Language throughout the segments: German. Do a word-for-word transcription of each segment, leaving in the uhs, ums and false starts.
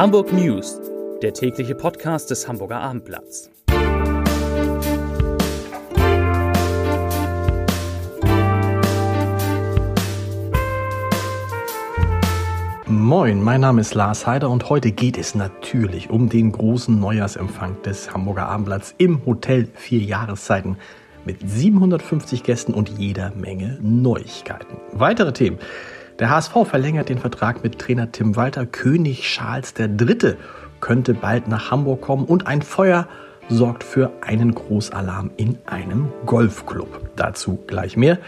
Hamburg News, der tägliche Podcast des Hamburger Abendblatts. Moin, mein Name ist Lars Heider und heute geht es natürlich um den großen Neujahrsempfang des Hamburger Abendblatts im Hotel Vier Jahreszeiten mit siebenhundertfünfzig Gästen und jeder Menge Neuigkeiten. Weitere Themen. Der H S V verlängert den Vertrag mit Trainer Tim Walter. König Charles der Dritte könnte bald nach Hamburg kommen und ein Feuer sorgt für einen Großalarm in einem Golfclub. Dazu gleich mehr.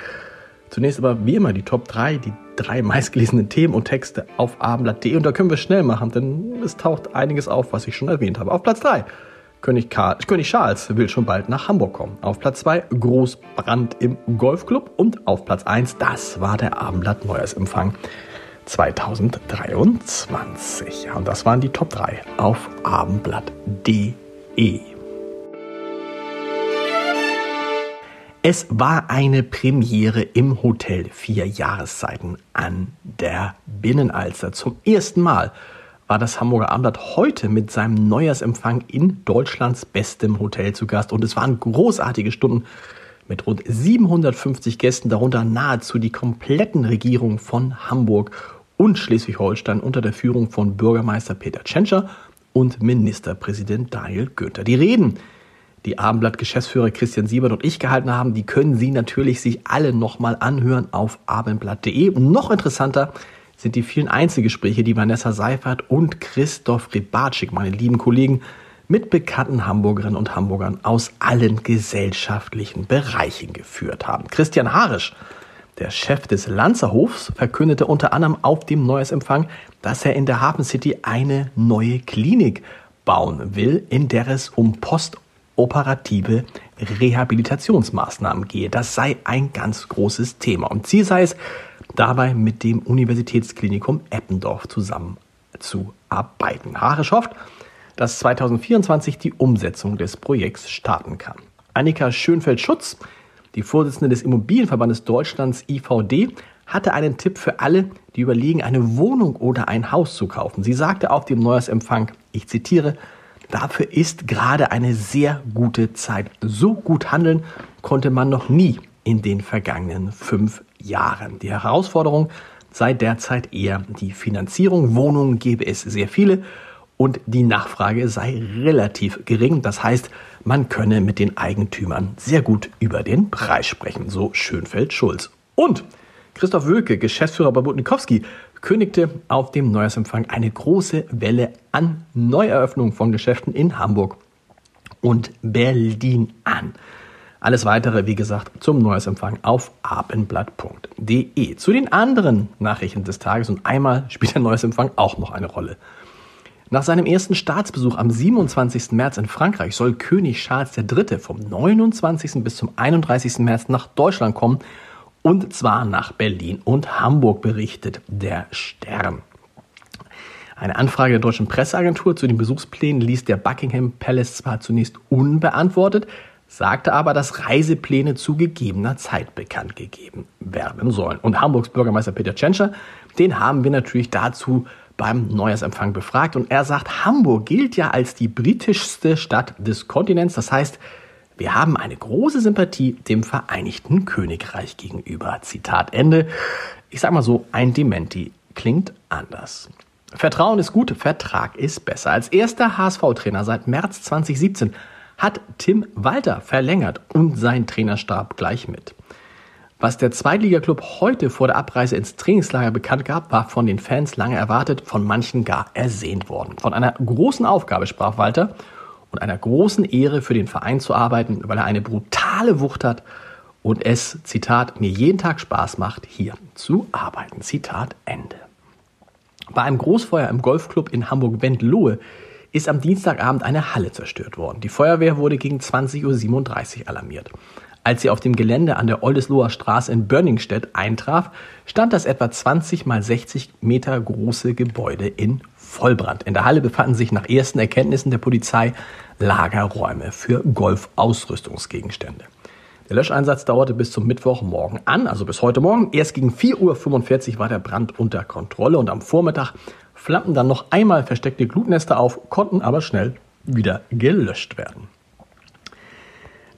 Zunächst aber wie immer die Top drei, die drei meistgelesenen Themen und Texte auf abendblatt punkt de. Und da können wir schnell machen, denn es taucht einiges auf, was ich schon erwähnt habe. Auf Platz drei, König, Karl, König Charles will schon bald nach Hamburg kommen. Auf Platz zwei, Großbrand im Golfclub. Und auf Platz eins, das war der Abendblatt-Neujahrsempfang zwanzig dreiundzwanzig. Ja, und das waren die Top drei auf abendblatt punkt de. Es war eine Premiere im Hotel Vier Jahreszeiten an der Binnenalster. Zum ersten Mal war das Hamburger Abendblatt heute mit seinem Neujahrsempfang in Deutschlands bestem Hotel zu Gast. Und es waren großartige Stunden mit rund siebenhundertfünfzig Gästen, darunter nahezu die kompletten Regierungen von Hamburg und Schleswig-Holstein unter der Führung von Bürgermeister Peter Tschentscher und Ministerpräsident Daniel Günther. Die Reden, die Abendblatt-Geschäftsführer Christian Siebert und ich gehalten haben, die können Sie natürlich sich alle nochmal anhören auf abendblatt punkt de. Und noch interessanter sind die vielen Einzelgespräche, die Vanessa Seifert und Christoph Rebatschik, meine lieben Kollegen, mit bekannten Hamburgerinnen und Hamburgern aus allen gesellschaftlichen Bereichen geführt haben. Christian Harisch, der Chef des Lanzerhofs, verkündete unter anderem auf dem Neujahrsempfang, dass er in der Hafen City eine neue Klinik bauen will, in der es um Post- operative Rehabilitationsmaßnahmen gehe. Das sei ein ganz großes Thema. Und Ziel sei es, dabei mit dem Universitätsklinikum Eppendorf zusammenzuarbeiten. Harisch hofft, dass zwanzig vierundzwanzig die Umsetzung des Projekts starten kann. Annika Schönfeldt-Schulz, die Vorsitzende des Immobilienverbandes Deutschlands I V D, hatte einen Tipp für alle, die überlegen, eine Wohnung oder ein Haus zu kaufen. Sie sagte auf dem Neujahrsempfang, ich zitiere, dafür ist gerade eine sehr gute Zeit. So gut handeln konnte man noch nie in den vergangenen fünf Jahren. Die Herausforderung sei derzeit eher die Finanzierung. Wohnungen gäbe es sehr viele und die Nachfrage sei relativ gering. Das heißt, man könne mit den Eigentümern sehr gut über den Preis sprechen, so Schönfeldt-Schulz. Und Christoph Wülke, Geschäftsführer bei Budnikowski, kündigte auf dem Neujahrsempfang eine große Welle an Neueröffnungen von Geschäften in Hamburg und Berlin an. Alles Weitere, wie gesagt, zum Neujahrsempfang auf abendblatt punkt de. Zu den anderen Nachrichten des Tages und einmal spielt der Neujahrsempfang auch noch eine Rolle. Nach seinem ersten Staatsbesuch am siebenundzwanzigsten März in Frankreich soll König Charles der Dritte vom neunundzwanzigsten bis zum einunddreißigsten März nach Deutschland kommen. Und zwar nach Berlin und Hamburg, berichtet der Stern. Eine Anfrage der deutschen Presseagentur zu den Besuchsplänen ließ der Buckingham Palace zwar zunächst unbeantwortet, sagte aber, dass Reisepläne zu gegebener Zeit bekannt gegeben werden sollen. Und Hamburgs Bürgermeister Peter Tschentscher, den haben wir natürlich dazu beim Neujahrsempfang befragt. Und er sagt, Hamburg gilt ja als die britischste Stadt des Kontinents. Das heißt, wir haben eine große Sympathie dem Vereinigten Königreich gegenüber. Zitat Ende. Ich sag mal so, ein Dementi klingt anders. Vertrauen ist gut, Vertrag ist besser. Als erster H S V-Trainer seit März zwanzig siebzehn hat Tim Walter verlängert und sein Trainerstab gleich mit. Was der Zweitligaklub heute vor der Abreise ins Trainingslager bekannt gab, war von den Fans lange erwartet, von manchen gar ersehnt worden. Von einer großen Aufgabe sprach Walter und einer großen Ehre für den Verein zu arbeiten, weil er eine brutale Wucht hat und es, Zitat, mir jeden Tag Spaß macht, hier zu arbeiten. Zitat Ende. Bei einem Großfeuer im Golfclub in Hamburg Bendloe ist am Dienstagabend eine Halle zerstört worden. Die Feuerwehr wurde gegen zwanzig Uhr siebenunddreißig alarmiert. Als sie auf dem Gelände an der Oldesloher Straße in Bönningstedt eintraf, stand das etwa zwanzig mal sechzig Meter große Gebäude in Vollbrand. In der Halle befanden sich nach ersten Erkenntnissen der Polizei Lagerräume für Golfausrüstungsgegenstände. Der Löscheinsatz dauerte bis zum Mittwochmorgen an, also bis heute Morgen. Erst gegen vier Uhr fünfundvierzig war der Brand unter Kontrolle und am Vormittag flammten dann noch einmal versteckte Glutnester auf, konnten aber schnell wieder gelöscht werden.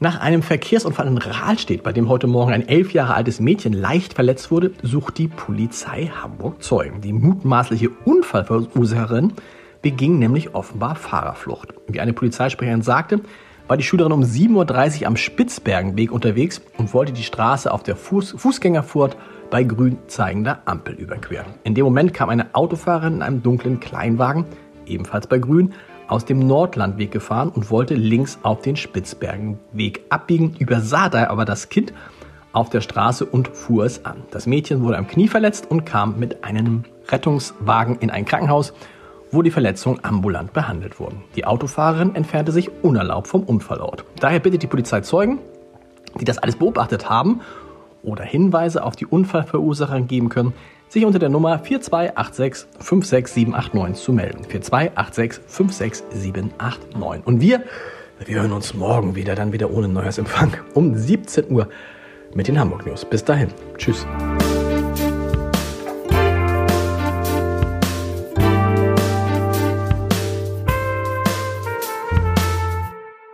Nach einem Verkehrsunfall in Rahlstedt, bei dem heute Morgen ein elf Jahre altes Mädchen leicht verletzt wurde, sucht die Polizei Hamburg Zeugen. Die mutmaßliche Unfallverursacherin beging nämlich offenbar Fahrerflucht. Wie eine Polizeisprecherin sagte, war die Schülerin um sieben Uhr dreißig am Spitzbergenweg unterwegs und wollte die Straße auf der Fuß- Fußgängerfurt bei grün zeigender Ampel überqueren. In dem Moment kam eine Autofahrerin in einem dunklen Kleinwagen, ebenfalls bei grün, aus dem Nordlandweg gefahren und wollte links auf den Spitzbergenweg abbiegen, übersah da aber das Kind auf der Straße und fuhr es an. Das Mädchen wurde am Knie verletzt und kam mit einem Rettungswagen in ein Krankenhaus, wo die Verletzungen ambulant behandelt wurden. Die Autofahrerin entfernte sich unerlaubt vom Unfallort. Daher bittet die Polizei Zeugen, die das alles beobachtet haben oder Hinweise auf die Unfallverursacher geben können, sich unter der Nummer vier zwei acht sechs fünf sechs sieben acht neun zu melden. vier zwei acht sechs fünf sechs sieben acht neun. Und wir, wir hören uns morgen wieder, dann wieder ohne Neujahrsempfang, um siebzehn Uhr mit den Hamburg News. Bis dahin. Tschüss.